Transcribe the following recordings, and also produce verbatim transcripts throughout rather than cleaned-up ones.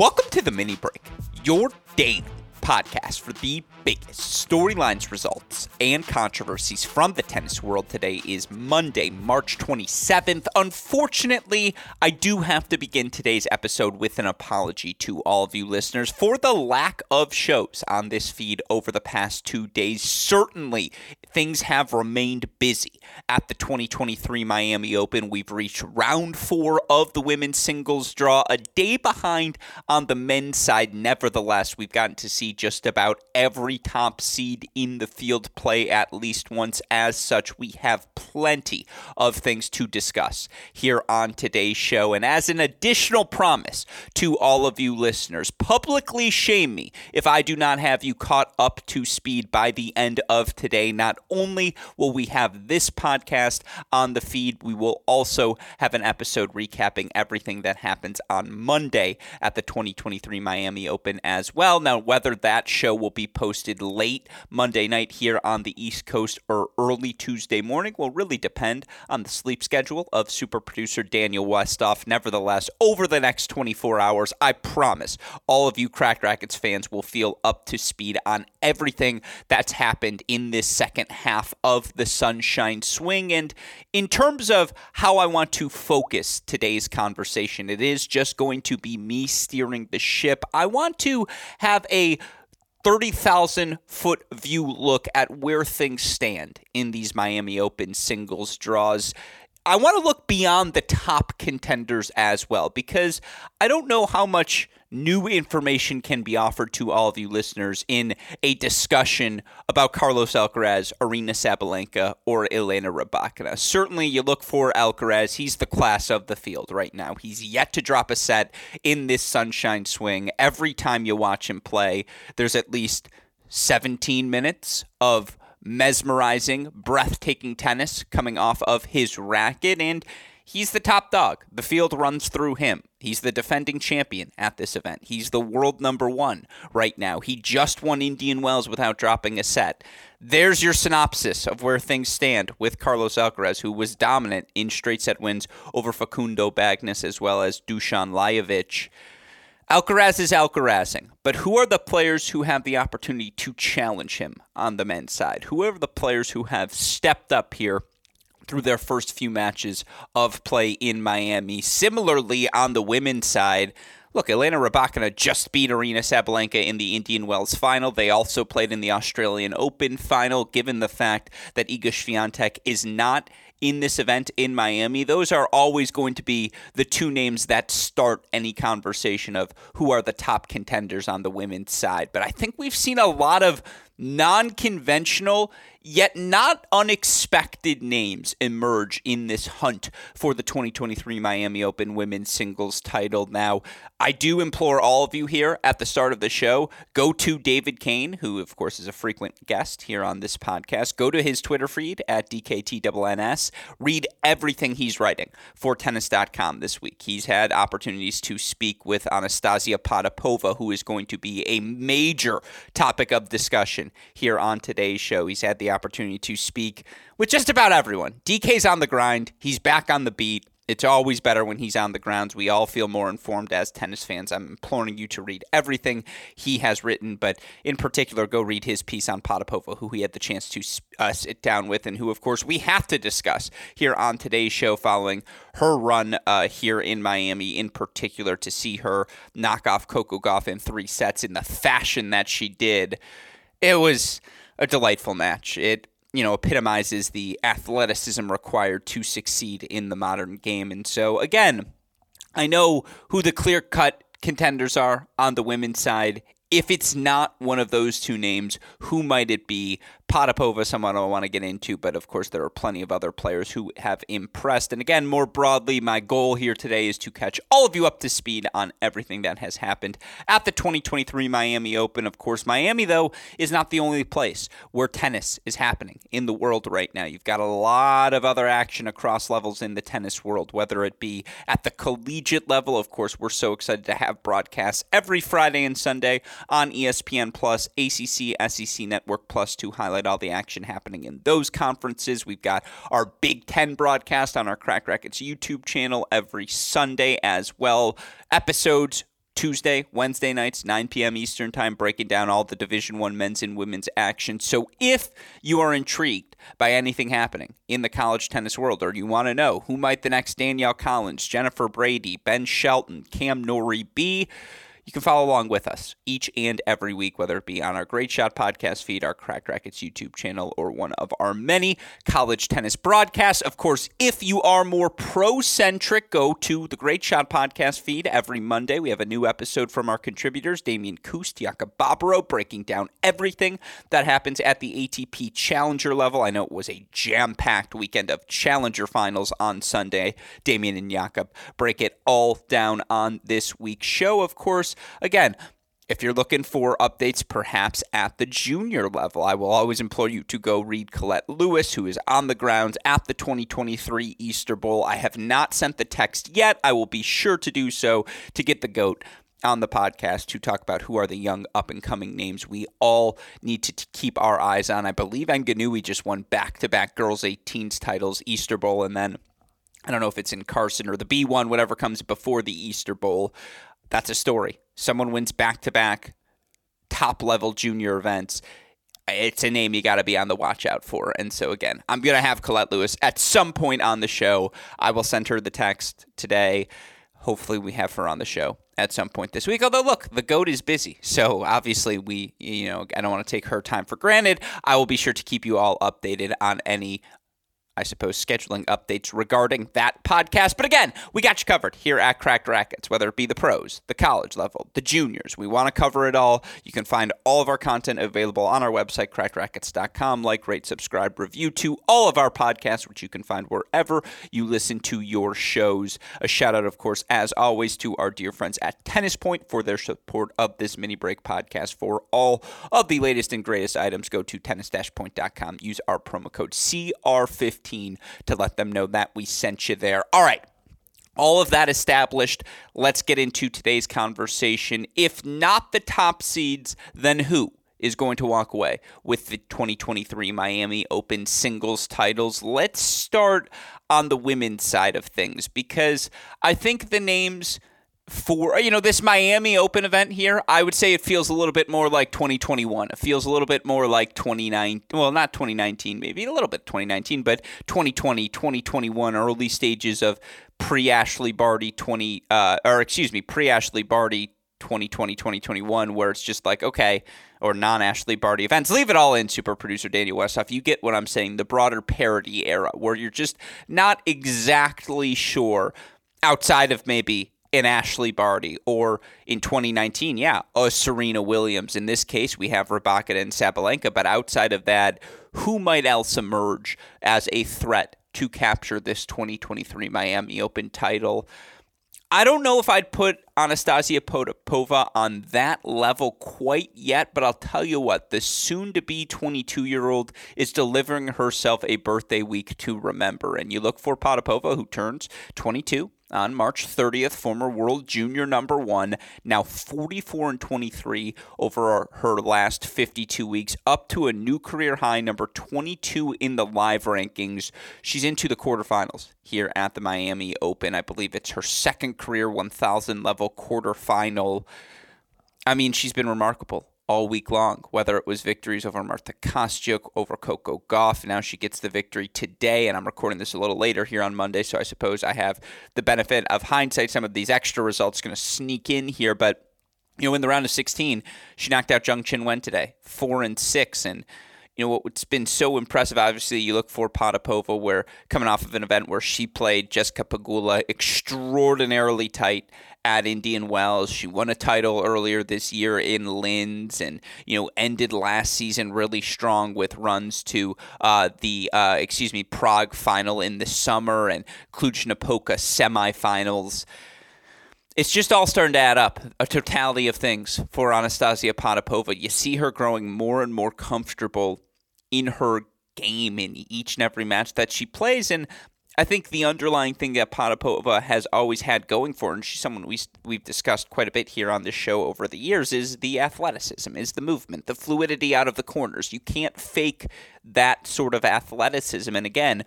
Welcome to the Mini Break, your daily podcast for the biggest storylines, results, and controversies from the tennis world. Today is Monday, March twenty-seventh. Unfortunately, I do have to begin today's episode with an apology to all of you listeners for the lack of shows on this feed over the past two days. Certainly, things have remained busy at the twenty twenty-three Miami Open. We've reached round four of the women's singles draw, a day behind on the men's side. Nevertheless, we've gotten to see just about every top seed in the field play at least once. As such, we have plenty of things to discuss here on today's show. And as an additional promise to all of you listeners, publicly shame me if I do not have you caught up to speed by the end of today. Not only will we have this podcast on the feed, we will also have an episode recapping everything that happens on Monday at the twenty twenty-three Miami Open as well. Now, whether that show will be posted late Monday night here on the East Coast or early Tuesday morning will really depend on the sleep schedule of super producer Daniel Westhoff. Nevertheless, over the next twenty-four hours, I promise all of you Cracked Racquets fans will feel up to speed on everything that's happened in this second half of the Sunshine Swing. And in terms of how I want to focus today's conversation, it is just going to be me steering the ship. I want to have a thirty thousand foot view look at where things stand in these Miami Open singles draws. I want to look beyond the top contenders as well, because I don't know how much new information can be offered to all of you listeners in a discussion about Carlos Alcaraz, Aryna Sabalenka, or Elena Rybakina. Certainly, you look for Alcaraz. He's the class of the field right now. He's yet to drop a set in this Sunshine Swing. Every time you watch him play, there's at least seventeen minutes of mesmerizing, breathtaking tennis coming off of his racket, and he's the top dog. The field runs through him. He's the defending champion at this event. He's the world number one right now. He just won Indian Wells without dropping a set. There's your synopsis of where things stand with Carlos Alcaraz, who was dominant in straight set wins over Facundo Bagnis as well as Dusan Lajovic. Alcaraz is Alcarazing, but who are the players who have the opportunity to challenge him on the men's side? Who are the players who have stepped up here through their first few matches of play in Miami? Similarly, on the women's side, look, Elena Rybakina just beat Aryna Sabalenka in the Indian Wells final. They also played in the Australian Open final. Given the fact that Iga Swiatek is not in this event in Miami, those are always going to be the two names that start any conversation of who are the top contenders on the women's side. But I think we've seen a lot of non-conventional, yet not unexpected names emerge in this hunt for the twenty twenty-three Miami Open women's singles title. Now, I do implore all of you here at the start of the show, go to David Kane, who of course is a frequent guest here on this podcast. Go to his Twitter feed at D K T N N S. Read everything he's writing for Tennis dot com this week. He's had opportunities to speak with Anastasia Potapova, who is going to be a major topic of discussion here on today's show. He's had the opportunity to speak with just about everyone. D K's on the grind. He's back on the beat. It's always better when he's on the grounds. We all feel more informed as tennis fans. I'm imploring you to read everything he has written, but in particular, go read his piece on Potapova, who he had the chance to uh, sit down with and who, of course, we have to discuss here on today's show following her run uh, here in Miami, in particular to see her knock off Coco Gauff in three sets in the fashion that she did. It was a delightful match. It, you know, epitomizes the athleticism required to succeed in the modern game. And so, again, I know who the clear-cut contenders are on the women's side. If it's not one of those two names, who might it be? Potapova, someone I want to get into, but of course there are plenty of other players who have impressed. And again, more broadly, my goal here today is to catch all of you up to speed on everything that has happened at the twenty twenty-three Miami Open. Of course, Miami, though, is not the only place where tennis is happening in the world right now. You've got a lot of other action across levels in the tennis world, whether it be at the collegiate level. Of course, we're so excited to have broadcasts every Friday and Sunday on E S P N plus, A C C, S E C Network Plus to highlight all the action happening in those conferences. We've got our Big Ten broadcast on our Cracked Racquets YouTube channel every Sunday as well. Episodes Tuesday, Wednesday nights, nine p.m. Eastern time, breaking down all the Division I men's and women's action. So if you are intrigued by anything happening in the college tennis world, or you want to know who might the next Danielle Collins, Jennifer Brady, Ben Shelton, Cam Norrie be, you can follow along with us each and every week, whether it be on our Great Shot podcast feed, our Cracked Racquets YouTube channel, or one of our many college tennis broadcasts. Of course, if you are more pro-centric, go to the Great Shot podcast feed every Monday. We have a new episode from our contributors, Damian Kust, Yakababro, breaking down everything that happens at the A T P Challenger level. I know it was a jam-packed weekend of Challenger finals on Sunday. Damian and Jakob break it all down on this week's show. Of course, again, if you're looking for updates perhaps at the junior level, I will always implore you to go read Colette Lewis, who is on the grounds at the twenty twenty-three Easter Bowl. I have not sent the text yet. I will be sure to do so to get the GOAT on the podcast to talk about who are the young up-and-coming names we all need to t- keep our eyes on. I believe Ngannou just won back-to-back girls' eighteens titles, Easter Bowl, and then I don't know if it's in Carson or the B one, whatever comes before the Easter Bowl. That's a story. Someone wins back-to-back top-level junior events. It's a name you got to be on the watch out for. And so, again, I'm going to have Colette Lewis at some point on the show. I will send her the text today. Hopefully we have her on the show at some point this week. Although, look, the GOAT is busy. So, obviously, we, you know, I don't want to take her time for granted. I will be sure to keep you all updated on any, I suppose, scheduling updates regarding that podcast. But again, we got you covered here at Cracked Racquets, whether it be the pros, the college level, the juniors. We want to cover it all. You can find all of our content available on our website, cracked racquets dot com. Like, rate, subscribe, review to all of our podcasts, which you can find wherever you listen to your shows. A shout out, of course, as always, to our dear friends at Tennis Point for their support of this mini break podcast. For all of the latest and greatest items, go to tennis point dot com. Use our promo code C R fifteen to let them know that we sent you there. All right, all of that established, let's get into today's conversation. If not the top seeds, then who is going to walk away with the twenty twenty-three Miami Open singles titles? Let's start on the women's side of things, because I think the names for, you know, this Miami Open event here, I would say it feels a little bit more like twenty twenty-one. It feels a little bit more like twenty nineteen. Well, not twenty nineteen, maybe a little bit twenty nineteen, but twenty twenty, twenty twenty-one, early stages of pre-Ashley Barty twenty, uh, or excuse me, pre-Ashley Barty twenty twenty, twenty twenty-one, where it's just like, okay, or non-Ashley Barty events. Leave it all in, super producer Daniel Westhoff. You get what I'm saying, the broader parody era, where you're just not exactly sure outside of maybe in Ashley Barty, or in twenty nineteen, yeah, a Serena Williams. In this case, we have Rybakina and Sabalenka, but outside of that, who might else emerge as a threat to capture this twenty twenty-three Miami Open title? I don't know if I'd put Anastasia Potapova on that level quite yet, but I'll tell you what, the soon-to-be twenty-two-year-old is delivering herself a birthday week to remember, and you look for Potapova, who turns twenty-two on March thirtieth, former world junior number one, now forty-four and twenty-three over her last fifty-two weeks, up to a new career high, number twenty-two in the live rankings. She's into the quarterfinals here at the Miami Open. I believe it's her second career one thousand level quarterfinal. I mean, she's been remarkable all week long, whether it was victories over Marta Kostyuk, over Coco Gauff. Now she gets the victory today, and I'm recording this a little later here on Monday, so I suppose I have the benefit of hindsight. Some of these extra results going to sneak in here, but you know, in the round of sixteen, she knocked out Zheng Qinwen today, four and six, and you know, what's been so impressive, obviously, you look for Potapova, where coming off of an event where she played Jessica Pegula extraordinarily tight at Indian Wells. She won a title earlier this year in Linz, and, you know, ended last season really strong with runs to uh, the, uh, excuse me, Prague final in the summer and Cluj-Napoca semifinals. It's just all starting to add up, a totality of things for Anastasia Potapova. You see her growing more and more comfortable in her game in each and every match that she plays. And I think the underlying thing that Potapova has always had going for her, and she's someone we, we've discussed quite a bit here on this show over the years, is the athleticism, is the movement, the fluidity out of the corners. You can't fake that sort of athleticism. And again,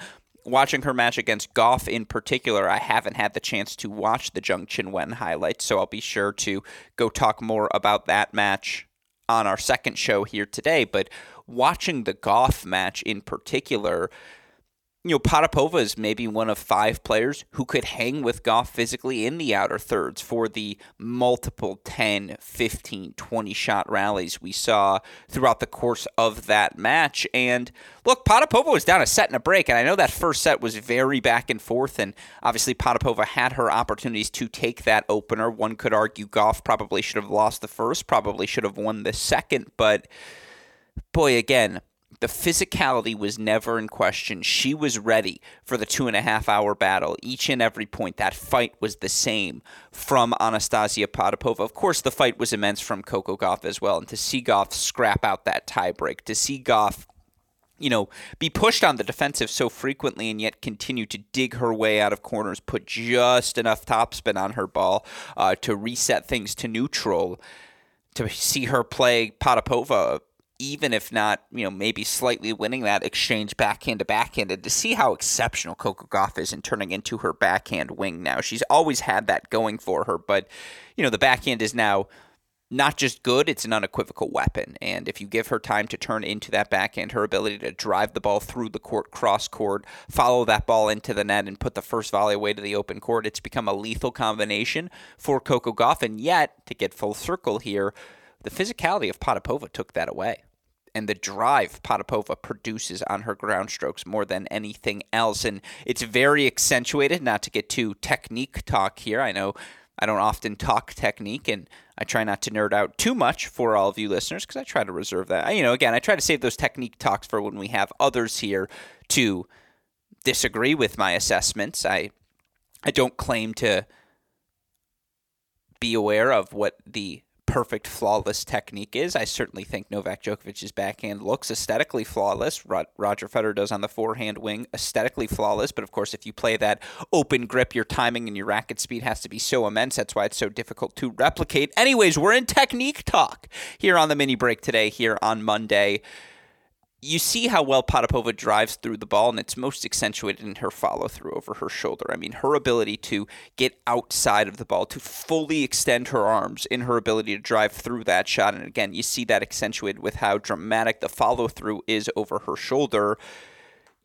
watching her match against Gauff in particular, I haven't had the chance to watch the Zheng Qinwen highlights, so I'll be sure to go talk more about that match on our second show here today. But watching the Gauff match in particular, you know, Potapova is maybe one of five players who could hang with Gauff physically in the outer thirds for the multiple ten, fifteen, twenty shot rallies we saw throughout the course of that match. And look, Potapova was down a set and a break, and I know that first set was very back and forth, and obviously Potapova had her opportunities to take that opener. One could argue Gauff probably should have lost the first, probably should have won the second, but boy, again, the physicality was never in question. She was ready for the two-and-a-half-hour battle. Each and every point, that fight was the same from Anastasia Potapova. Of course, the fight was immense from Coco Gauff as well. And to see Gauff scrap out that tiebreak, to see Gauff, you know, be pushed on the defensive so frequently and yet continue to dig her way out of corners, put just enough topspin on her ball uh, to reset things to neutral, to see her play Potapova, even if not, you know, maybe slightly winning that exchange backhand to backhand, and to see how exceptional Coco Gauff is in turning into her backhand wing now. She's always had that going for her, but, you know, the backhand is now not just good, it's an unequivocal weapon. And if you give her time to turn into that backhand, her ability to drive the ball through the court, cross court, follow that ball into the net, and put the first volley away to the open court, it's become a lethal combination for Coco Gauff. And yet, to get full circle here, the physicality of Potapova took that away. And the drive Potapova produces on her ground strokes more than anything else. And it's very accentuated, not to get too technique talk here. I know I don't often talk technique, and I try not to nerd out too much for all of you listeners because I try to reserve that. You know, again, I try to save those technique talks for when we have others here to disagree with my assessments. I, I don't claim to be aware of what the perfect flawless technique is. I certainly think Novak Djokovic's backhand looks aesthetically flawless. Rod- Roger Federer does on the forehand wing, aesthetically flawless. But of course, if you play that open grip, your timing and your racket speed has to be so immense. That's why it's so difficult to replicate. Anyways, we're in technique talk here on the mini break today, here on Monday. You see how well Potapova drives through the ball, and it's most accentuated in her follow-through over her shoulder. I mean, her ability to get outside of the ball, to fully extend her arms in her ability to drive through that shot. And again, you see that accentuated with how dramatic the follow-through is over her shoulder.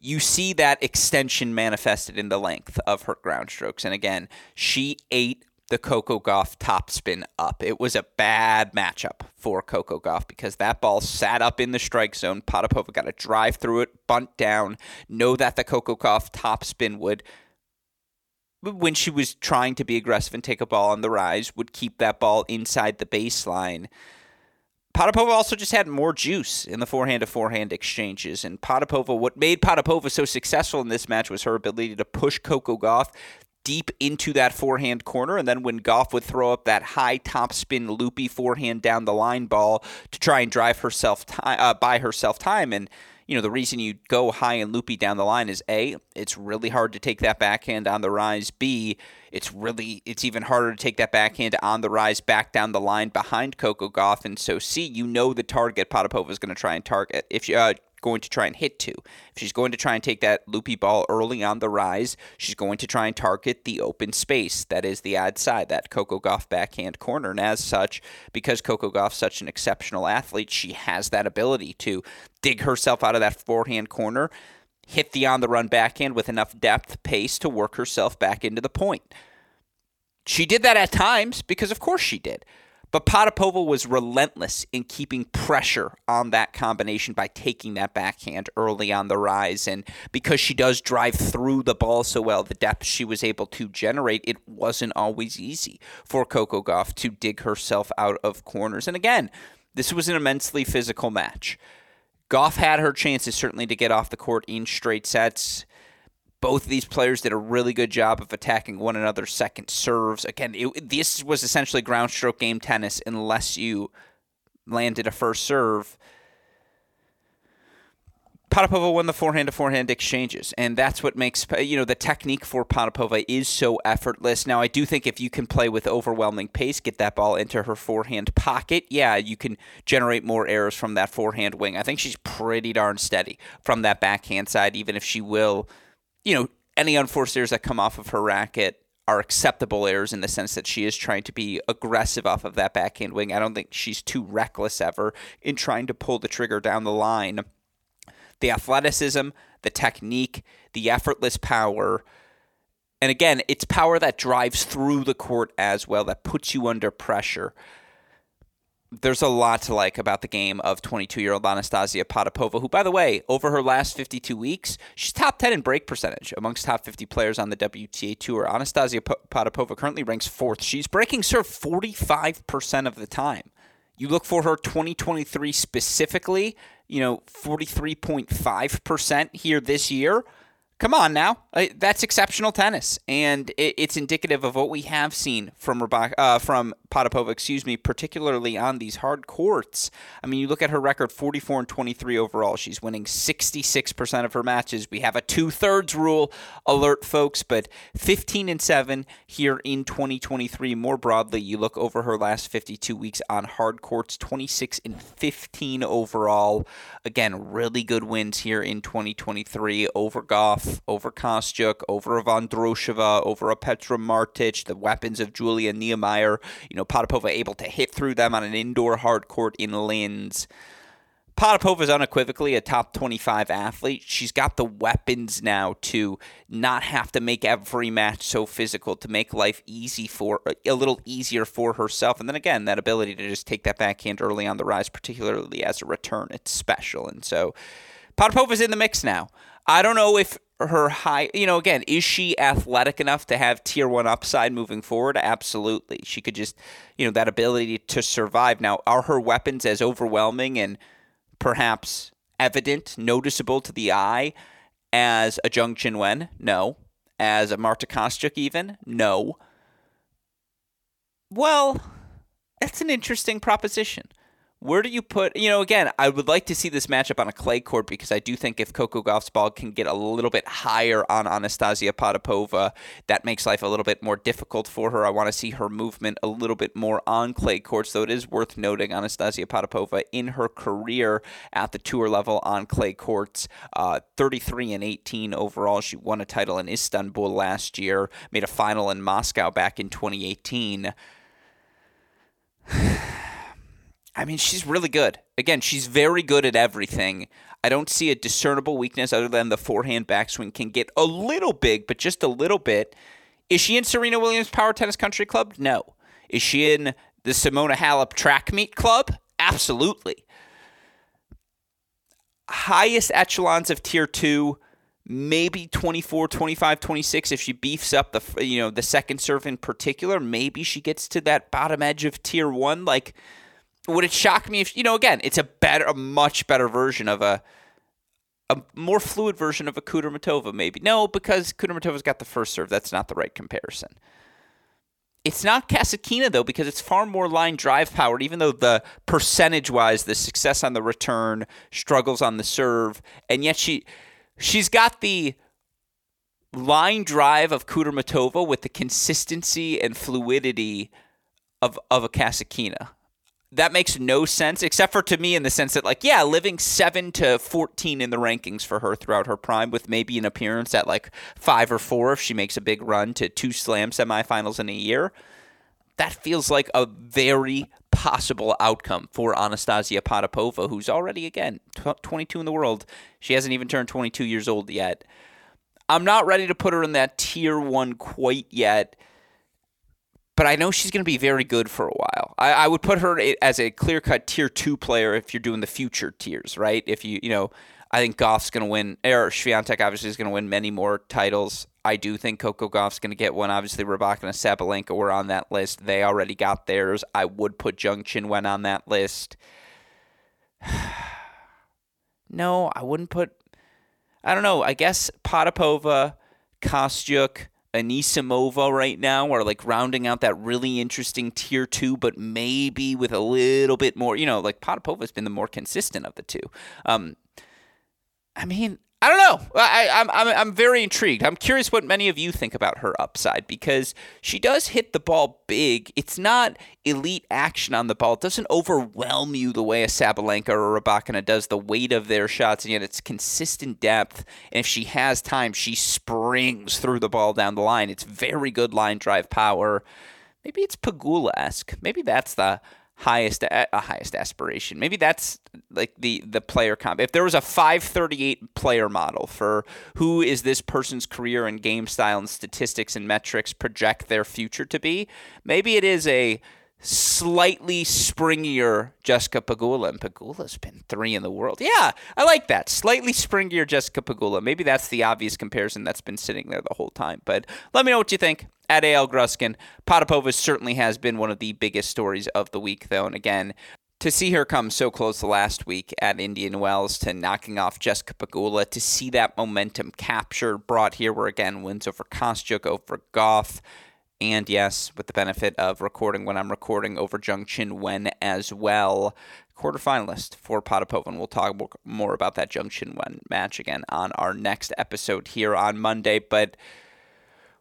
You see that extension manifested in the length of her ground strokes. And again, she ate the Coco Gauff topspin up. It was a bad matchup for Coco Gauff because that ball sat up in the strike zone. Potapova got to drive through it, bunt down, know that the Coco Gauff topspin would, when she was trying to be aggressive and take a ball on the rise, would keep that ball inside the baseline. Potapova also just had more juice in the forehand-to-forehand exchanges. And Potapova, what made Potapova so successful in this match was her ability to push Coco Gauff deep into that forehand corner, and then when Gauff would throw up that high topspin loopy forehand down the line ball to try and drive herself t- uh, buy herself time. And you know, the reason you go high and loopy down the line is A, it's really hard to take that backhand on the rise. B, it's really it's even harder to take that backhand on the rise back down the line behind Coco Gauff. And so C, you know the target Potapova is going to try and target if you. Uh, going to try and hit to. If she's going to try and take that loopy ball early on the rise, she's going to try and target the open space. That is the ad side, that Coco Gauff backhand corner. And as such, because Coco Gauff's such an exceptional athlete, she has that ability to dig herself out of that forehand corner, hit the on-the-run backhand with enough depth, pace to work herself back into the point. She did that at times because of course she did. But Potapova was relentless in keeping pressure on that combination by taking that backhand early on the rise. And because she does drive through the ball so well, the depth she was able to generate, it wasn't always easy for Coco Gauff to dig herself out of corners. And again, this was an immensely physical match. Gauff had her chances certainly to get off the court in straight sets. Both of these players did a really good job of attacking one another's second serves. Again, it, this was essentially ground stroke game tennis unless you landed a first serve. Potapova won the forehand-to-forehand exchanges, and that's what makes, you know, the technique for Potapova is so effortless. Now, I do think if you can play with overwhelming pace, get that ball into her forehand pocket, yeah, you can generate more errors from that forehand wing. I think she's pretty darn steady from that backhand side, even if she will you know, any unforced errors that come off of her racket are acceptable errors in the sense that she is trying to be aggressive off of that backhand wing. I don't think she's too reckless ever in trying to pull the trigger down the line. The athleticism, the technique, the effortless power. And again, it's power that drives through the court as well, that puts you under pressure. There's a lot to like about the game of twenty-two-year-old Anastasia Potapova, who, by the way, over her last fifty-two weeks, she's top ten in break percentage amongst top fifty players on the W T A Tour. Anastasia Potapova currently ranks fourth. She's breaking serve forty-five percent of the time. You look for her twenty twenty-three specifically, you know, forty-three point five percent here this year. Come on now. That's exceptional tennis, and it's indicative of what we have seen from Rybak- uh, from Potapova, excuse me, particularly on these hard courts. I mean, you look at her record, forty-four and twenty-three overall. She's winning sixty-six percent of her matches. We have a two-thirds rule alert, folks, but fifteen and seven here in twenty twenty-three. More broadly, you look over her last fifty-two weeks on hard courts, twenty-six and fifteen overall. Again, really good wins here in twenty twenty-three over Gauff, over Kostyuk, over a Vondroshova, over a Petra Martic, the weapons of Julia Niemeyer. You know, Potapova able to hit through them on an indoor hard court in Linz. Potapova is unequivocally a top twenty-five athlete. She's got the weapons now to not have to make every match so physical, to make life easy for a little easier for herself. And then again, that ability to just take that backhand early on the rise, particularly as a return, it's special. And so Potapova's in the mix now. I don't know if her high, you know, again, is she athletic enough to have tier one upside moving forward? Absolutely. She could just, you know, that ability to survive. Now, are her weapons as overwhelming and perhaps evident, noticeable to the eye as a Zheng Qinwen? No. As a Marta Kostyuk even? No. Well, that's an interesting proposition. Where do you put, you know, again, I would like to see this matchup on a clay court because I do think if Coco Gauff's ball can get a little bit higher on Anastasia Potapova, that makes life a little bit more difficult for her. I want to see her movement a little bit more on clay courts, though it is worth noting Anastasia Potapova in her career at the tour level on clay courts, uh, thirty-three and eighteen overall. She won a title in Istanbul last year, made a final in Moscow back in twenty eighteen. I mean, she's really good. Again, she's very good at everything. I don't see a discernible weakness other than the forehand backswing can get a little big, but just a little bit. Is she in Serena Williams Power Tennis Country Club? No. Is she in the Simona Halep Track Meet Club? Absolutely. Highest echelons of Tier two, maybe twenty-four, twenty-five, twenty-six. If she beefs up the, you know, the second serve in particular, maybe she gets to that bottom edge of Tier one, like... Would it shock me if, you know, again, it's a better, a much better version of a, a more fluid version of a Kudermetova maybe? No, because Kudermetova's got the first serve. That's not the right comparison. It's not Kasatkina, though, because it's far more line drive powered, even though the percentage-wise, the success on the return, struggles on the serve, and yet she, she's got the line drive of Kudermetova with the consistency and fluidity of, of a Kasatkina. That makes no sense, except for to me in the sense that, like, yeah, living seven to fourteen in the rankings for her throughout her prime with maybe an appearance at, like, five or four if she makes a big run to two slam semifinals in a year. That feels like a very possible outcome for Anastasia Potapova, who's already, again, twenty-two in the world. She hasn't even turned twenty-two years old yet. I'm not ready to put her in that tier one quite yet, but I know she's going to be very good for a while. I, I would put her as a clear-cut tier two player if you're doing the future tiers, right? If you, you know, I think Gauff's going to win, or Swiatek obviously is going to win many more titles. I do think Coco Gauff's going to get one. Obviously, Rybakina, Sabalenka were on that list. They already got theirs. I would put Zheng Qinwen on that list. No, I wouldn't put, I don't know, I guess Potapova, Kostyuk, Anisimova right now are like rounding out that really interesting tier two, but maybe with a little bit more, you know, like Potapova has been the more consistent of the two. Um, I mean, I don't know. I, I'm I'm I'm very intrigued. I'm curious what many of you think about her upside, because she does hit the ball big. It's not elite action on the ball. It doesn't overwhelm you the way a Sabalenka or a Rybakina does, the weight of their shots, and yet it's consistent depth. And if she has time, she springs through the ball down the line. It's very good line drive power. Maybe it's Pegula-esque. Maybe that's the highest uh, highest aspiration. Maybe that's like the the player comp. If there was a five thirty-eight player model for who is this person's career and game style and statistics and metrics project their future to be, maybe it is a slightly springier Jessica Pegula. And Pegula's been three in the world. Yeah, I like that. Slightly springier Jessica Pegula. Maybe that's the obvious comparison that's been sitting there the whole time. But let me know what you think. At A L Gruskin, Potapova certainly has been one of the biggest stories of the week, though. And again, to see her come so close the last week at Indian Wells to knocking off Jessica Pegula, to see that momentum captured, brought here, where again, wins over Kostyuk, over Gauff, and yes, with the benefit of recording when I'm recording, over Zheng Qinwen as well. Quarterfinalist for Potapova, and we'll talk more about that Zheng Qinwen match again on our next episode here on Monday. But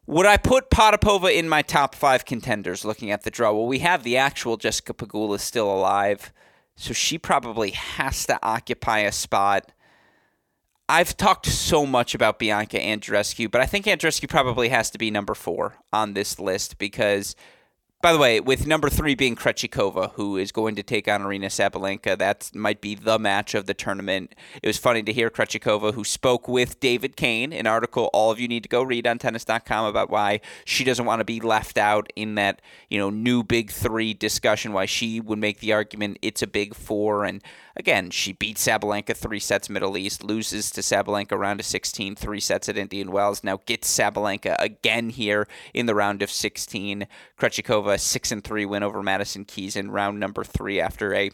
would I put Potapova in my top five contenders looking at the draw? Well, we have the actual Jessica Pegula still alive, so she probably has to occupy a spot. I've talked so much about Bianca Andreescu, but I think Andreescu probably has to be number four on this list because, by the way, with number three being Krejcikova, who is going to take on Aryna Sabalenka, that might be the match of the tournament. It was funny to hear Krejcikova, who spoke with David Kane, an article all of you need to go read on tennis dot com about why she doesn't want to be left out in that, you know, new big three discussion, why she would make the argument it's a big four. And again, she beat Sabalenka three sets Middle East, loses to Sabalenka round of sixteen, three sets at Indian Wells, now gets Sabalenka again here in the round of sixteen. Krejcikova, six and three win over Madison Keys in round number three after a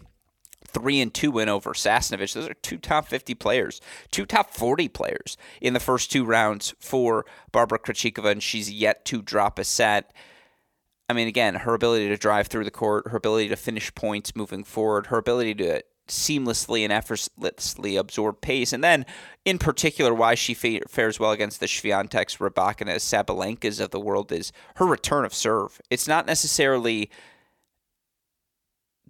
three and two win over Sasnovich. Those are two top fifty players, two top forty players in the first two rounds for Barbara Krejcikova, and she's yet to drop a set. I mean, again, her ability to drive through the court, her ability to finish points moving forward, her ability to seamlessly and effortlessly absorb pace. And then, in particular, why she fares well against the Swiateks, Rybakinas, Sabalenkas of the world is her return of serve. It's not necessarily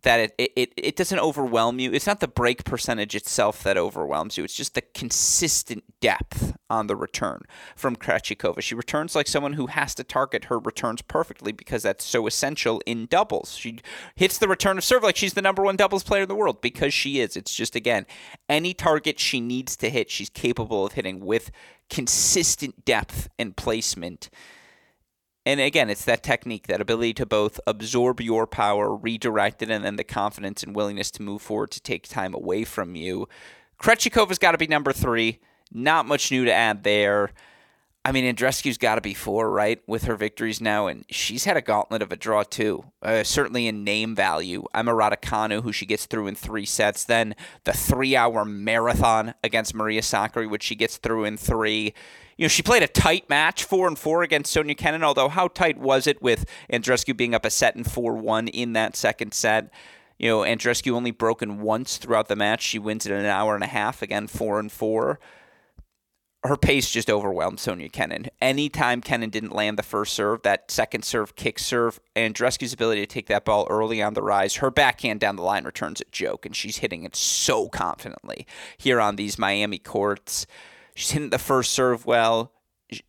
that it, it, it doesn't overwhelm you. It's not the break percentage itself that overwhelms you. It's just the consistent depth on the return from Krejcikova. She returns like someone who has to target her returns perfectly because that's so essential in doubles. She hits the return of serve like she's the number one doubles player in the world because she is. It's just, again, any target she needs to hit, she's capable of hitting with consistent depth and placement. And again, it's that technique, that ability to both absorb your power, redirect it, and then the confidence and willingness to move forward to take time away from you. Krejcikova's got to be number three. Not much new to add there. I mean, Andreescu's got to be four, right, with her victories now. And she's had a gauntlet of a draw, too, uh, certainly in name value. I'm a Raducanu, who she gets through in three sets. Then the three-hour marathon against Maria Sakkari, which she gets through in three. You know, she played a tight match, four and four against Sonya Kenin, although how tight was it with Andreescu being up a set and four one in that second set? You know, Andreescu only broken once throughout the match. She wins it in an hour and a half, again, four and four. Her pace just overwhelmed Sonya Kenin. Anytime Kenin didn't land the first serve, that second serve, kick serve, Andreescu's ability to take that ball early on the rise, her backhand down the line returns a joke, and she's hitting it so confidently here on these Miami courts. She's hitting the first serve well.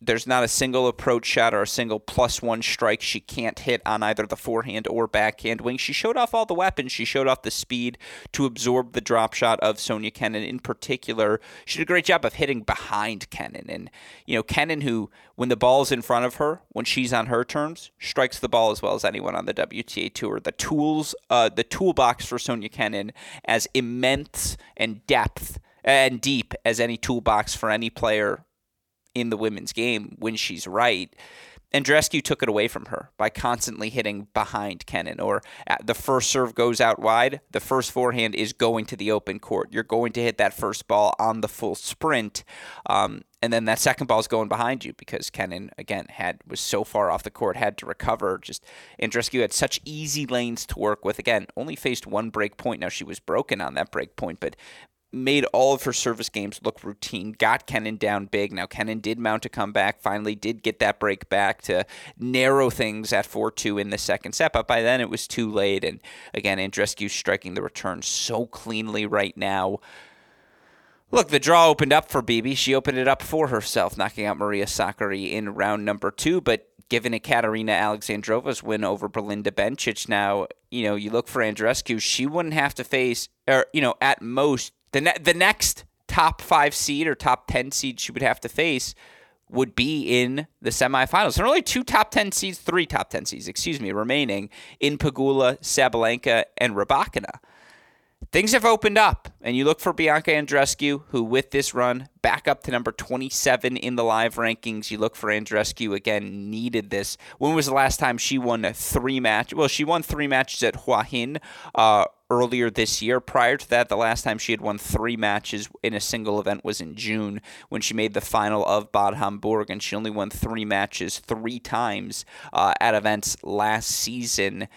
There's not a single approach shot or a single plus one strike she can't hit on either the forehand or backhand wing. She showed off all the weapons. She showed off the speed to absorb the drop shot of Sonya Kenin in particular. She did a great job of hitting behind Kenin. And, you know, Kenin, who, when the ball's in front of her, when she's on her terms, strikes the ball as well as anyone on the W T A Tour. The tools, uh, the toolbox for Sonya Kenin as immense and depth and deep as any toolbox for any player in the women's game when she's right. Andreescu took it away from her by constantly hitting behind Kenin, or the first serve goes out wide, the first forehand is going to the open court. You're going to hit that first ball on the full sprint, um, and then that second ball is going behind you because Kenin, again, had was so far off the court, had to recover. Just Andreescu had such easy lanes to work with. Again, only faced one break point. Now, she was broken on that break point, but made all of her service games look routine, got Kenin down big. Now, Kenin did mount a comeback, finally did get that break back to narrow things at four two in the second set, but by then it was too late. And again, Andreescu's striking the return so cleanly right now. Look, the draw opened up for Bibi. She opened it up for herself, knocking out Maria Sakkari in round number two, but given a Katerina Alexandrova's win over Belinda Bencic now, you know, you look for Andreescu, she wouldn't have to face, or, you know, at most, the ne- the next top five seed or top ten seed she would have to face would be in the semifinals. There are only two top ten seeds, three top ten seeds, excuse me, remaining in Pegula, Sabalenka, and Rybakina. Things have opened up, and you look for Bianca Andreescu, who with this run back up to number twenty-seven in the live rankings. You look for Andreescu, again, needed this. When was the last time she won a three match? Well, she won three matches at Hua Hin uh, earlier this year. Prior to that, the last time she had won three matches in a single event was in June when she made the final of Bad Homburg, and she only won three matches three times uh, at events last season.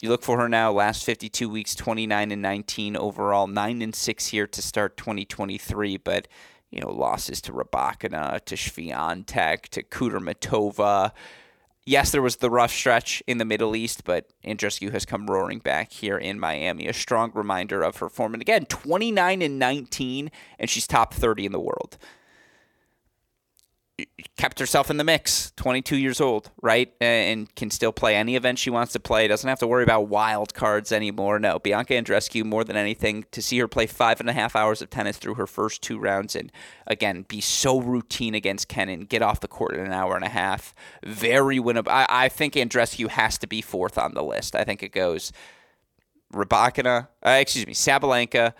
You look for her now, last fifty-two weeks, twenty-nine and nineteen overall, nine and six here to start twenty twenty-three, but you know, losses to Rybakina, to Swiatek, to Kudermetova. Yes, there was the rough stretch in the Middle East, but Andreescu has come roaring back here in Miami. A strong reminder of her form. And again, twenty-nine and nineteen, and she's top thirty in the world. Kept herself in the mix, twenty-two years old, right? And can still play any event she wants to play. Doesn't have to worry about wild cards anymore. No, Bianca Andreescu, more than anything, to see her play five and a half hours of tennis through her first two rounds and, again, be so routine against Kenin, get off the court in an hour and a half. Very winnable. I, I think Andreescu has to be fourth on the list. I think it goes Rybakina, uh, excuse me, Sabalenka,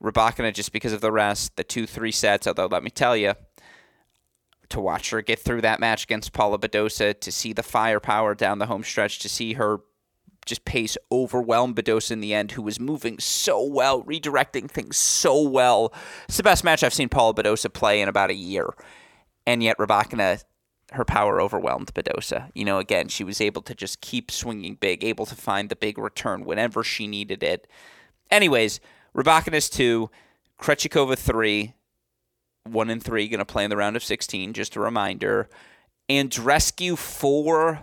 Rybakina just because of the rest, the two, three sets, although let me tell you, to watch her get through that match against Paula Badosa, to see the firepower down the home stretch, to see her just pace overwhelm Badosa in the end, who was moving so well, redirecting things so well. It's the best match I've seen Paula Badosa play in about a year. And yet Rybakina, her power overwhelmed Badosa. You know, again, she was able to just keep swinging big, able to find the big return whenever she needed it. Anyways, Rybakina's two, Krejcikova three, One and three going to play in the round of sixteen, just a reminder. Andreescu four.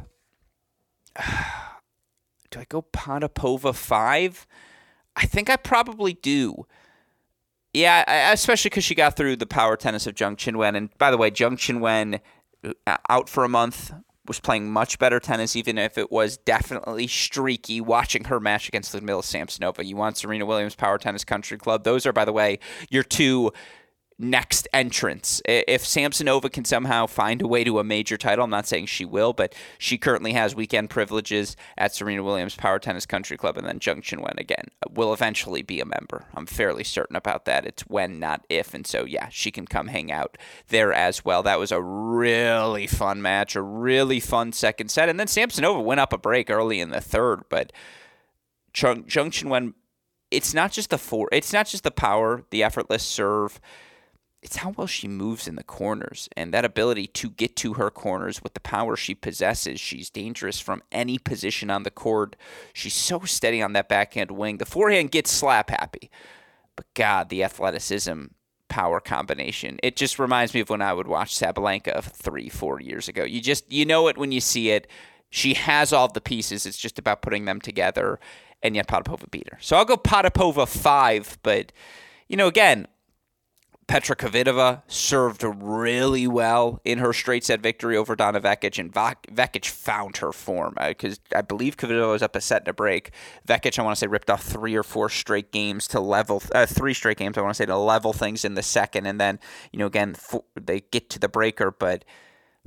Do I go Potapova five? I think I probably do. Yeah, especially because she got through the power tennis of Zheng Qinwen. And by the way, Zheng Qinwen, out for a month, was playing much better tennis, even if it was definitely streaky watching her match against Lyudmila Samsonova. You want Serena Williams, Power Tennis Country Club. Those are, by the way, your two next entrance. If Samsonova can somehow find a way to a major title, I'm not saying she will, but she currently has weekend privileges at Serena Williams Power Tennis Country Club, and then Zheng Qinwen again will eventually be a member. I'm fairly certain about that. It's when, not if. And so, yeah, she can come hang out there as well. That was a really fun match, a really fun second set. And then Samsonova went up a break early in the third, but Zheng Qinwen, it's not just the four, it's not just the power, the effortless serve. It's how well she moves in the corners and that ability to get to her corners with the power she possesses. She's dangerous from any position on the court. She's so steady on that backhand wing. The forehand gets slap happy. But God, the athleticism power combination. It just reminds me of when I would watch Sabalenka three, four years ago. You just, you know it when you see it. She has all the pieces. It's just about putting them together. And yet Potapova beat her. So I'll go Potapova five. But, you know, again, Petra Kvitova served really well in her straight-set victory over Donna Vekic, and Vekic found her form because uh, I believe Kvitova was up a set and a break. Vekic, I want to say, ripped off three or four straight games to level uh, – three straight games, I want to say, to level things in the second. And then, you know, again, four, they get to the breaker. But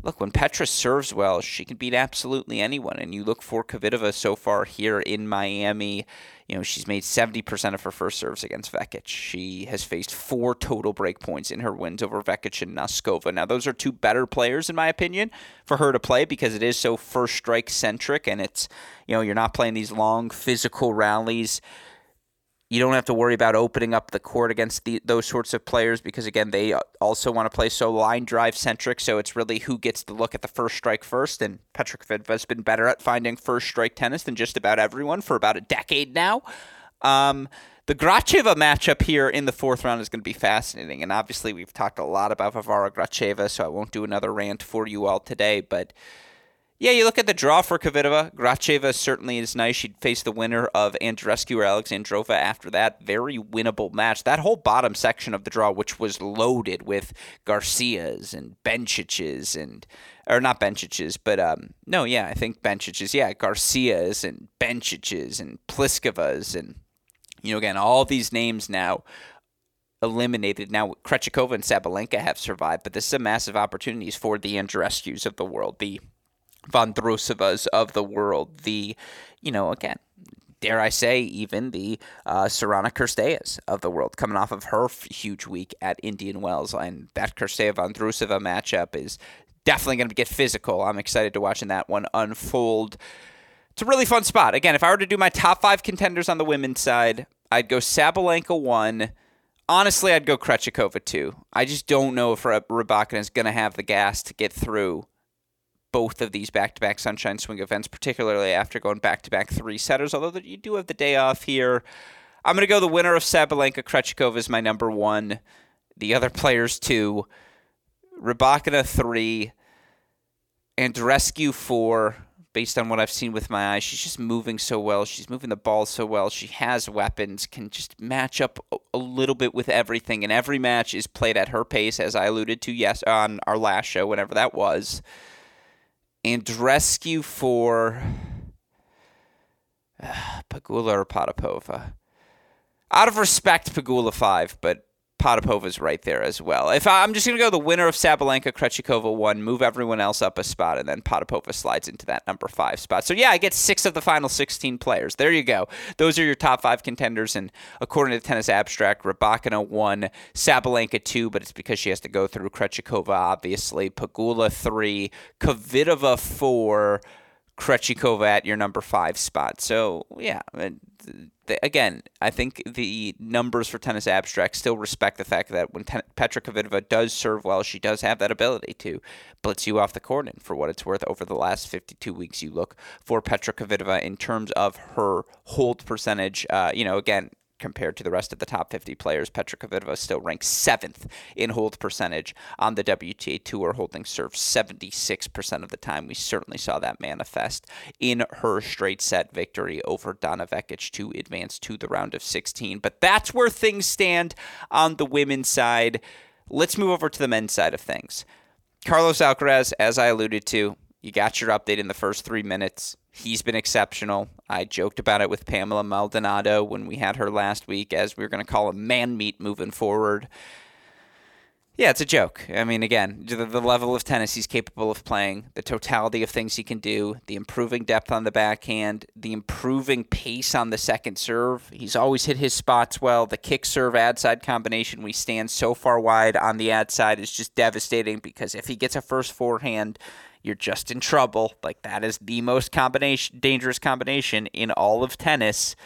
look, when Petra serves well, she can beat absolutely anyone. And you look for Kvitova so far here in Miami – you know, she's made seventy percent of her first serves against Vekic. She has faced four total break points in her wins over Vekic and Noskova. Now, those are two better players, in my opinion, for her to play because it is so first strike centric, and it's, you know, you're not playing these long physical rallies. You don't have to worry about opening up the court against the, those sorts of players because, again, they also want to play so line drive centric. So it's really who gets to look at the first strike first. And Petra Kvitova has been better at finding first strike tennis than just about everyone for about a decade now. Um, The Gracheva matchup here in the fourth round is going to be fascinating. And obviously, we've talked a lot about Varvara Gracheva, so I won't do another rant for you all today. But yeah, you look at the draw for Kvitova. Gracheva certainly is nice. She'd face the winner of Andreescu or Alexandrova after that. Very winnable match. That whole bottom section of the draw, which was loaded with Garcias and Benčićes and – or not Benčićes, but um, – no, yeah, I think Benčićes. Yeah, Garcias and Benčićes and Pliskavas and, you know, again, all these names now – eliminated. Now, Krejcikova and Sabalenka have survived, but this is a massive opportunity for the Andreescus of the world, the Vondrousovas of the world, the, you know, again, dare I say, even the uh, Sorana Kersteas of the world, coming off of her f- huge week at Indian Wells. And that Kersteya-Vondrousova matchup is definitely going to get physical. I'm excited to watch that one unfold. It's a really fun spot. Again, if I were to do my top five contenders on the women's side, I'd go Sabalenka one. Honestly, I'd go Krejcikova too. I just don't know if Rybakina is going to have the gas to get through both of these back-to-back Sunshine Swing events, particularly after going back-to-back three-setters, although you do have the day off here. I'm going to go the winner of Sabalenka. Krejcikova is my number one. The other players two. Rybakina three. Andreescu four. Based on what I've seen with my eyes, she's just moving so well. She's moving the ball so well. She has weapons, can just match up a little bit with everything. And every match is played at her pace, as I alluded to yes on our last show, whenever that was. Andreescu for uh, Pegula or Potapova. Out of respect, Pegula five, but Potapova's right there as well. If I, I'm just going to go the winner of Sabalenka, Krejcikova one, move everyone else up a spot, and then Potapova slides into that number five spot. So yeah, I get six of the final sixteen players. There you go. Those are your top five contenders, and according to Tennis Abstract, Rybakina one, Sabalenka two, but it's because she has to go through Krejcikova, obviously. Pegula three, Kvitova four, Krejcikova at your number five spot. So yeah, again, I think the numbers for Tennis Abstract still respect the fact that when Ten- Petra Kvitova does serve well, she does have that ability to blitz you off the court. And for what it's worth, over the last fifty-two weeks, you look for Petra Kvitova in terms of her hold percentage. Uh, you know, again, compared to the rest of the top fifty players, Petra Kvitova still ranks seventh in hold percentage on the W T A Tour, holding serve seventy-six percent of the time. We certainly saw that manifest in her straight set victory over Donna Vekic to advance to the round of sixteen. But that's where things stand on the women's side. Let's move over to the men's side of things. Carlos Alcaraz, as I alluded to, you got your update in the first three minutes. He's been exceptional. I joked about it with Pamela Maldonado when we had her last week, as we were going to call a man meat moving forward. Yeah, it's a joke. I mean, again, the, the level of tennis he's capable of playing, the totality of things he can do, the improving depth on the backhand, the improving pace on the second serve. He's always hit his spots well. The kick-serve ad-side combination, we stand so far wide on the ad side, is just devastating, because if he gets a first forehand, you're just in trouble. Like, that is the most combination, dangerous combination in all of tennis.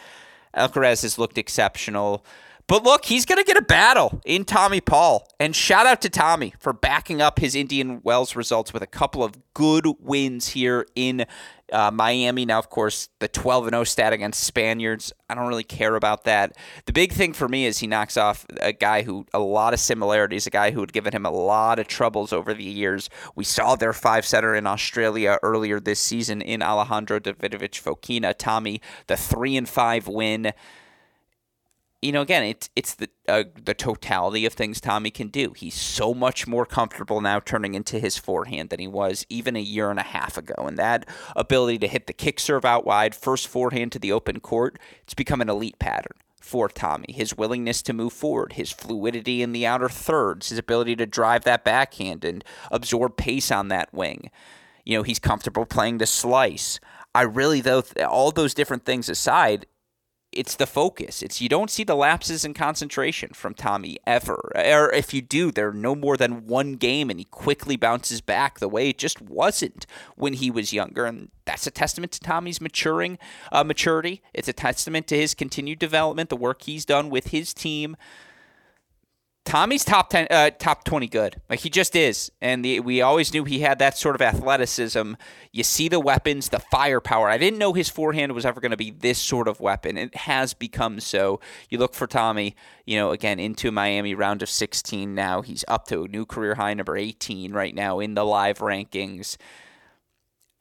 Alcaraz has looked exceptional. But look, he's going to get a battle in Tommy Paul. And shout out to Tommy for backing up his Indian Wells results with a couple of good wins here in uh, Miami. Now, of course, the twelve and oh stat against Spaniards, I don't really care about that. The big thing for me is he knocks off a guy who, a lot of similarities, a guy who had given him a lot of troubles over the years. We saw their five-setter in Australia earlier this season in Alejandro Davidovich Fokina. Tommy, the three and five win. You know, again, it's it's the uh, the totality of things Tommy can do. He's so much more comfortable now turning into his forehand than he was even a year and a half ago. And that ability to hit the kick serve out wide, first forehand to the open court, it's become an elite pattern for Tommy. His willingness to move forward, his fluidity in the outer thirds, his ability to drive that backhand and absorb pace on that wing. You know, he's comfortable playing the slice. I really, though, all those different things aside, it's the focus. It's you don't see the lapses in concentration from Tommy ever. Or if you do, there are no more than one game, and he quickly bounces back the way it just wasn't when he was younger. And that's a testament to Tommy's maturing uh, maturity. It's a testament to his continued development, the work he's done with his team. Tommy's top ten, uh, top twenty good. Like, he just is. And the, we always knew he had that sort of athleticism. You see the weapons, the firepower. I didn't know his forehand was ever going to be this sort of weapon. It has become so. You look for Tommy, you know, again, into Miami round of sixteen now. He's up to a new career high, number eighteen right now in the live rankings.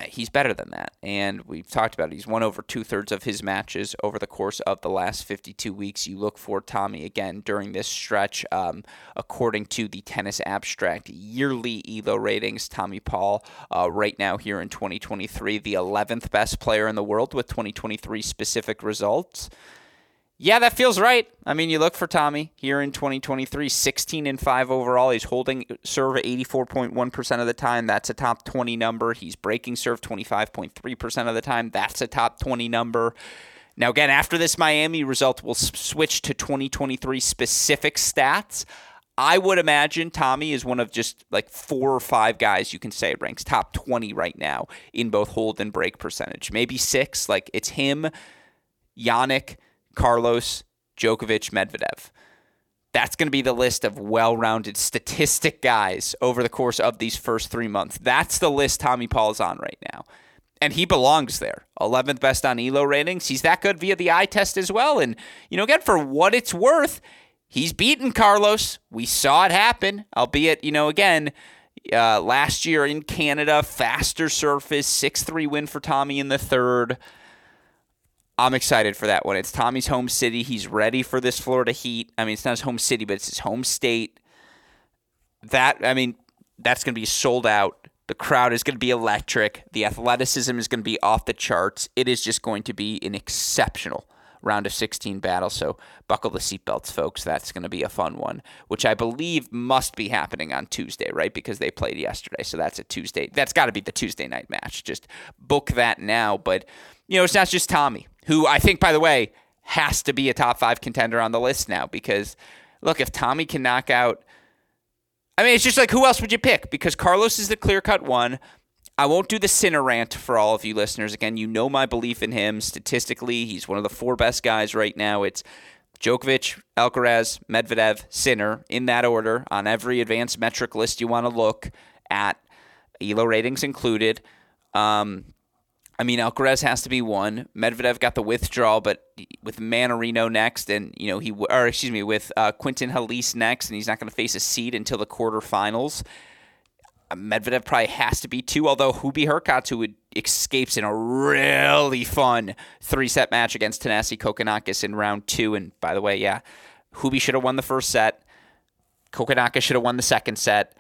He's better than that, and we've talked about it. He's won over two-thirds of his matches over the course of the last fifty-two weeks. You look for Tommy again during this stretch. Um, according to the Tennis Abstract yearly E L O ratings, Tommy Paul uh, right now here in twenty twenty-three, the eleventh best player in the world with twenty twenty-three specific results. Yeah, that feels right. I mean, you look for Tommy here in twenty twenty-three, sixteen and five overall. He's holding serve eighty-four point one percent of the time. That's a top twenty number. He's breaking serve twenty-five point three percent of the time. That's a top twenty number. Now, again, after this Miami result, we'll switch to twenty twenty-three specific stats. I would imagine Tommy is one of just like four or five guys you can say ranks top twenty right now in both hold and break percentage. Maybe six. Like, it's him, Jannik, Carlos, Djokovic, Medvedev. That's going to be the list of well-rounded statistic guys over the course of these first three months. That's the list Tommy Paul's on right now. And he belongs there. eleventh best on E L O ratings. He's that good via the eye test as well. And, you know, again, for what it's worth, he's beaten Carlos. We saw it happen, albeit, you know, again, uh, last year in Canada, faster surface, six three win for Tommy in the third. I'm excited for that one. It's Tommy's home city. He's ready for this Florida heat. I mean, it's not his home city, but it's his home state. That, I mean, that's going to be sold out. The crowd is going to be electric. The athleticism is going to be off the charts. It is just going to be an exceptional round of sixteen battle. So buckle the seatbelts, folks. That's going to be a fun one, which I believe must be happening on Tuesday, right? Because they played yesterday. So that's a Tuesday. That's got to be the Tuesday night match. Just book that now. But, you know, it's not just Tommy, who I think, by the way, has to be a top five contender on the list now because, look, if Tommy can knock out – I mean, it's just like, who else would you pick? Because Carlos is the clear-cut one. I won't do the Sinner rant for all of you listeners. Again, you know my belief in him. Statistically, he's one of the four best guys right now. It's Djokovic, Alcaraz, Medvedev, Sinner, in that order, on every advanced metric list you want to look at, E L O ratings included. Um I mean, Alcaraz has to be one. Medvedev got the withdrawal, but with Manarino next, and you know he, or excuse me, with uh, Quinton Halise next, and he's not going to face a seed until the quarterfinals. Uh, Medvedev probably has to be two. Although Hubert Hurkacz, who would, escapes in a really fun three-set match against Thanasi Kokonakis in round two, and by the way, yeah, Hubie should have won the first set. Kokonakis should have won the second set.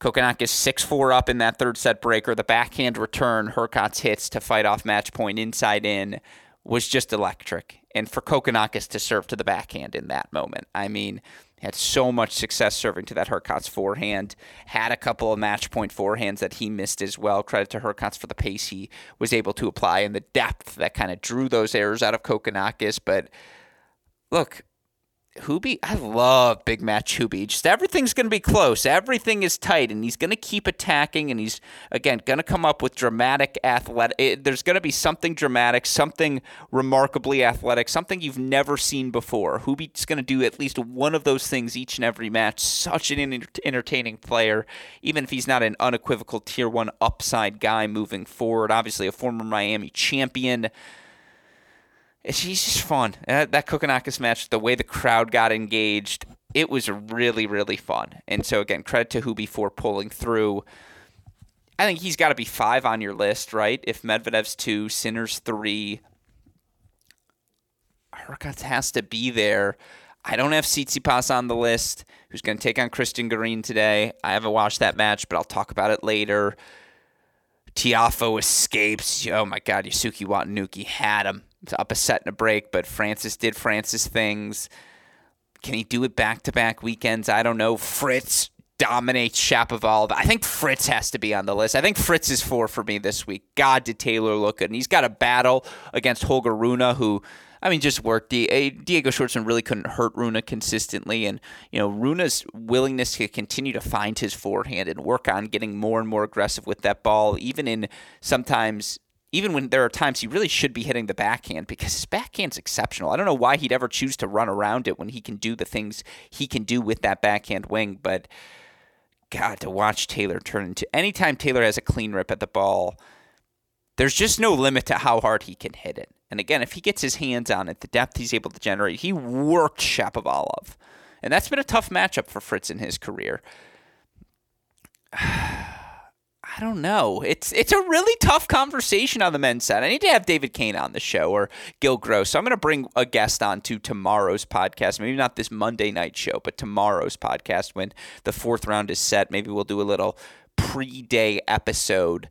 Kokonakis six four up in that third set breaker. The backhand return Hurkacz hits to fight off match point inside in was just electric. And for Kokonakis to serve to the backhand in that moment, I mean, had so much success serving to that Hurkacz forehand. Had a couple of match point forehands that he missed as well. Credit to Hurkacz for the pace he was able to apply and the depth that kind of drew those errors out of Kokonakis. But look, Hubie, I love big match Hubie. Just everything's going to be close. Everything is tight, and he's going to keep attacking, and he's, again, going to come up with dramatic athletic. It, there's going to be something dramatic, something remarkably athletic, something you've never seen before. Hubie's going to do at least one of those things each and every match. Such an in- entertaining player, even if he's not an unequivocal tier one upside guy moving forward. Obviously, a former Miami champion. She's just fun. That, that Kokonakis match, the way the crowd got engaged, it was really, really fun. And so, again, credit to Hubie for pulling through. I think he's got to be five on your list, right? If Medvedev's two, Sinner's three, Hurkacz has to be there. I don't have Tsitsipas on the list, who's going to take on Christian Garin today. I haven't watched that match, but I'll talk about it later. Tiafoe escapes. Oh, my God. Yusuke Watanuki had him. Up a set and a break, but Francis did Francis things. Can he do it back-to-back weekends? I don't know. Fritz dominates Shapovalov. I think Fritz has to be on the list. I think Fritz is four for me this week. God, did Taylor look good. And he's got a battle against Holger Rune, who, I mean, just worked. Diego Schwartzman really couldn't hurt Rune consistently. And, you know, Runa's willingness to continue to find his forehand and work on getting more and more aggressive with that ball, even in sometimes even when there are times he really should be hitting the backhand, because his backhand's exceptional. I don't know why he'd ever choose to run around it when he can do the things he can do with that backhand wing. But God, to watch Taylor turn into – anytime Taylor has a clean rip at the ball, there's just no limit to how hard he can hit it. And again, if he gets his hands on it, the depth he's able to generate, he worked Shapovalov. And that's been a tough matchup for Fritz in his career. I don't know. It's it's a really tough conversation on the men's side. I need to have David Kane on the show, or Gil Gross. So I'm going to bring a guest on to tomorrow's podcast. Maybe not this Monday night show, but tomorrow's podcast when the fourth round is set. Maybe we'll do a little pre-day episode.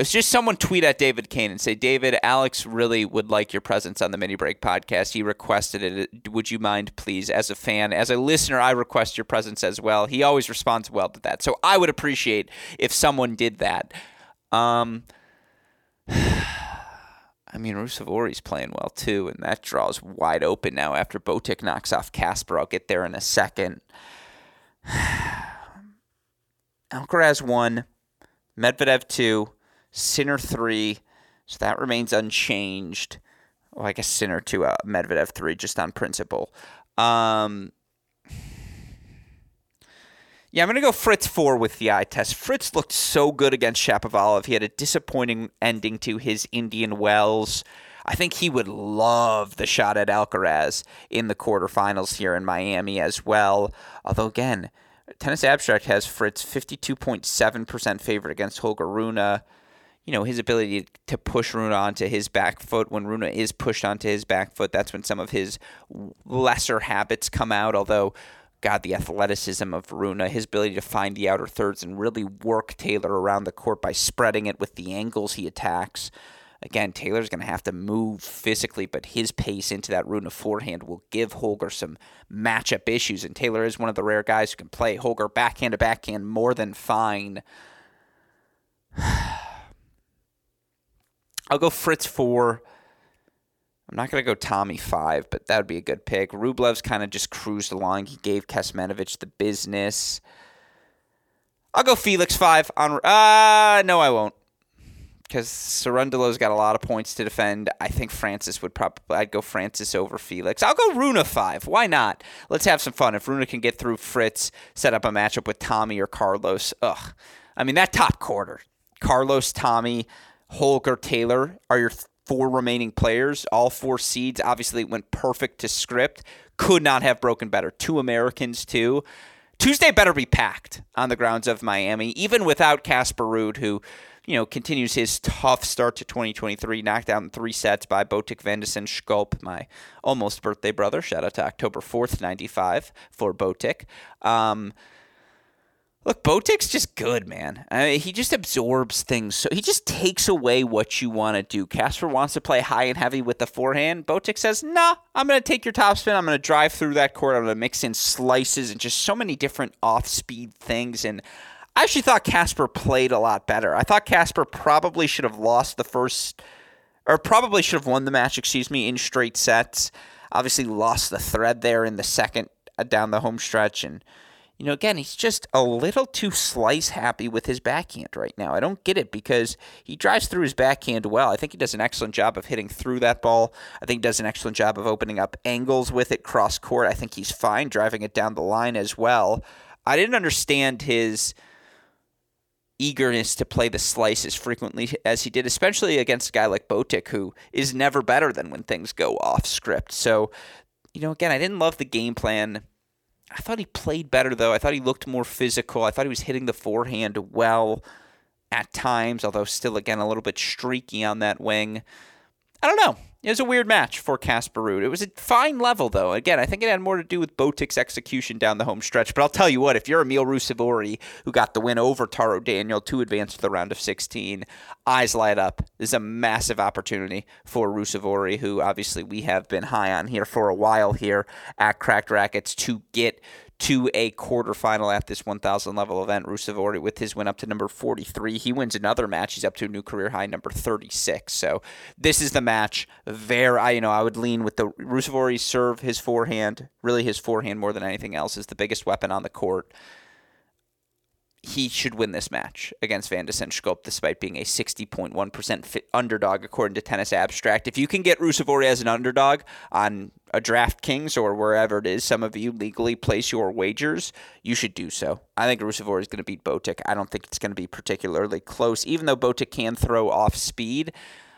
It's just someone tweet at David Kane and say, David, Alex really would like your presence on the Mini Break podcast. He requested it. Would you mind, please? As a fan, as a listener, I request your presence as well. He always responds well to that. So I would appreciate if someone did that. Um, I mean, Rusevori's playing well too, and that draw is wide open now after Botic knocks off Kasparov. I'll get there in a second. Alcaraz one, Medvedev two. Sinner three, so that remains unchanged. Well, I guess Sinner two, uh, Medvedev three, just on principle. Um, yeah, I'm going to go Fritz four with the eye test. Fritz looked so good against Shapovalov. He had a disappointing ending to his Indian Wells. I think he would love the shot at Alcaraz in the quarterfinals here in Miami as well. Although, again, Tennis Abstract has Fritz fifty-two point seven percent favored against Holger Rune. You know, his ability to push Rune onto his back foot. When Rune is pushed onto his back foot, that's when some of his lesser habits come out. Although, God, the athleticism of Rune, his ability to find the outer thirds and really work Taylor around the court by spreading it with the angles he attacks. Again, Taylor's going to have to move physically, but his pace into that Rune forehand will give Holger some matchup issues. And Taylor is one of the rare guys who can play Holger backhand to backhand more than fine. I'll go Fritz four. I'm not going to go Tommy five, but that would be a good pick. Rublev's kind of just cruised along. He gave Kesmanovic the business. I'll go Felix five. On uh, no, I won't, because Cerundolo's got a lot of points to defend. I think Francis would probably – I'd go Francis over Felix. I'll go Rune five. Why not? Let's have some fun. If Rune can get through Fritz, set up a matchup with Tommy or Carlos. Ugh. I mean, that top quarter, Carlos, Tommy, Holger, Taylor are your four remaining players. All four seeds obviously went perfect to script. Could not have broken better. Two Americans, too. Tuesday better be packed on the grounds of Miami, even without Casper Ruud, who – you know, continues his tough start to twenty twenty-three, knocked out in three sets by Botic, Vandesen, Schulp, my almost birthday brother. Shout out to October fourth, ninety-five for Botic. Um, look, Botic's just good, man. I mean, he just absorbs things. So he just takes away what you want to do. Casper wants to play high and heavy with the forehand. Botic says, nah, I'm going to take your topspin. I'm going to drive through that court. I'm going to mix in slices and just so many different off-speed things. And I actually thought Casper played a lot better. I thought Casper probably should have lost the first – or probably should have won the match, excuse me, in straight sets. Obviously lost the thread there in the second uh, down the home stretch. And, you know, again, he's just a little too slice-happy with his backhand right now. I don't get it because he drives through his backhand well. I think he does an excellent job of hitting through that ball. I think he does an excellent job of opening up angles with it cross-court. I think he's fine driving it down the line as well. I didn't understand his – eagerness to play the slice as frequently as he did, especially against a guy like Botic, who is never better than when things go off script. So, you know, again, I didn't love the game plan. I thought he played better, though. I thought he looked more physical. I thought he was hitting the forehand well at times, although still, again, a little bit streaky on that wing. I don't know. It was a weird match for Casper Ruud. It was a fine level, though. Again, I think it had more to do with Botic's execution down the home stretch. But I'll tell you what, if you're Emil Rusevori, who got the win over Taro Daniel to advance to the round of sixteen, eyes light up. This is a massive opportunity for Rusevori, who obviously we have been high on here for a while here at Cracked Racquets, to get to a quarterfinal at this one thousand level event. Rusevori, with his win up to number forty-three, he wins another match. He's up to a new career high, number thirty-six. So this is the match there. I, you know, I would lean with the Rusevori serve, his forehand, really his forehand more than anything else is the biggest weapon on the court. he should win this match against Vanda Senshkov, despite being a sixty point one percent fit underdog, according to Tennis Abstract. If you can get Rusevori as an underdog on a DraftKings or wherever it is some of you legally place your wagers, you should do so. I think Rusevori is going to beat Botic. I don't think it's going to be particularly close, even though Botic can throw off speed.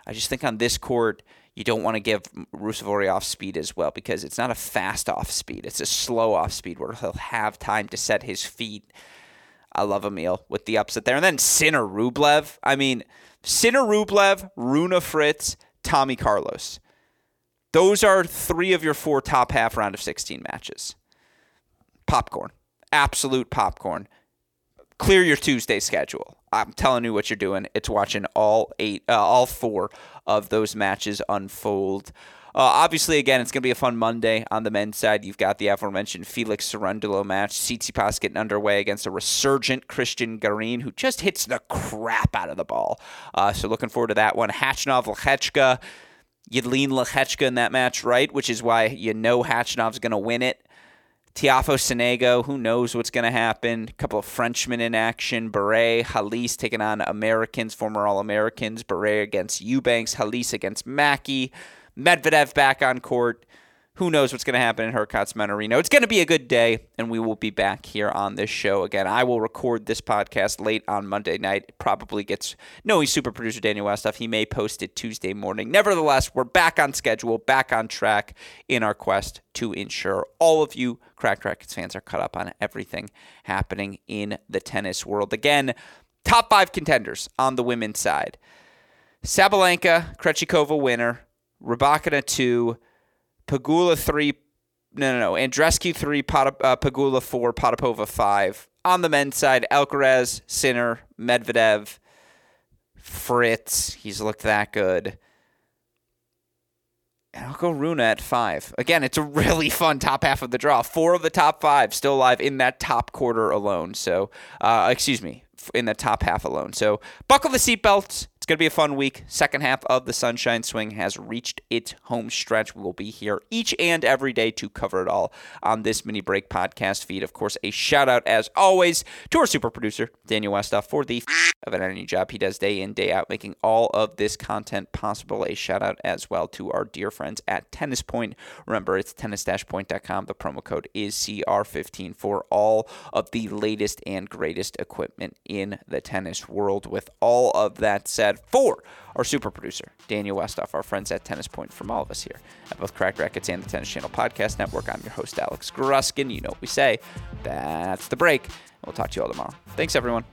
I just think on this court, you don't want to give Rusevori off speed as well, because it's not a fast off speed. It's a slow off speed where he'll have time to set his feet. I love Emil with the upset there. And then Sinner Rublev. I mean, Sinner Rublev, Rune Fritz, Tommy Carlos. Those are three of your four top half round of sixteen matches. Popcorn. Absolute popcorn. Clear your Tuesday schedule. I'm telling you what you're doing. It's watching all eight, uh, all four of those matches unfold. Uh, obviously, again, it's going to be a fun Monday on the men's side. You've got the aforementioned Felix Cerundolo match. Tsitsipas getting underway against a resurgent Christian Garin, who just hits the crap out of the ball. Uh, so looking forward to that one. Hachinov, Lechechka. You'd lean Lechechka in that match, right? Which is why you know Hachinov's going to win it. Tiafo Sonego, who knows what's going to happen. A couple of Frenchmen in action. Barret, Halise taking on Americans, former All-Americans. Barret against Eubanks. Halise against Mackey. Medvedev back on court. Who knows what's going to happen in Hurkacz Menarino. It's going to be a good day, and we will be back here on this show again. I will record this podcast late on Monday night. It probably gets no, he's super producer Daniel Westhoff. He may post it Tuesday morning. Nevertheless, we're back on schedule, back on track in our quest to ensure all of you Cracked Racquets fans are caught up on everything happening in the tennis world. Again, top five contenders on the women's side. Sabalenka, Krejcikova winner. Rybakina two, Pegula three, no, no, no, Andreescu three, Pot, uh, Pegula four, Potapova five. On the men's side, Alcaraz, Sinner, Medvedev, Fritz. He's looked that good. And I'll go Rune at five. Again, it's a really fun top half of the draw. Four of the top five still alive in that top quarter alone. So, uh, excuse me, in the top half alone. So, buckle the seatbelts. Going to be a fun week. Second half of the Sunshine Swing has reached its home stretch. We will be here each and every day to cover it all on this mini break podcast feed. Of course, a shout out as always to our super producer, Daniel Westhoff, for the f- of an editing job he does day in, day out, making all of this content possible. A shout out as well to our dear friends at Tennis Point. Remember, it's tennis point dot com. The promo code is C R fifteen for all of the latest and greatest equipment in the tennis world. With all of that said, for our super producer, Daniel Westhoff, our friends at Tennis Point, from all of us here at both Cracked Racquets and the Tennis Channel Podcast Network, I'm your host, Alex Gruskin. You know what we say. That's the break. We'll talk to you all tomorrow. Thanks, everyone.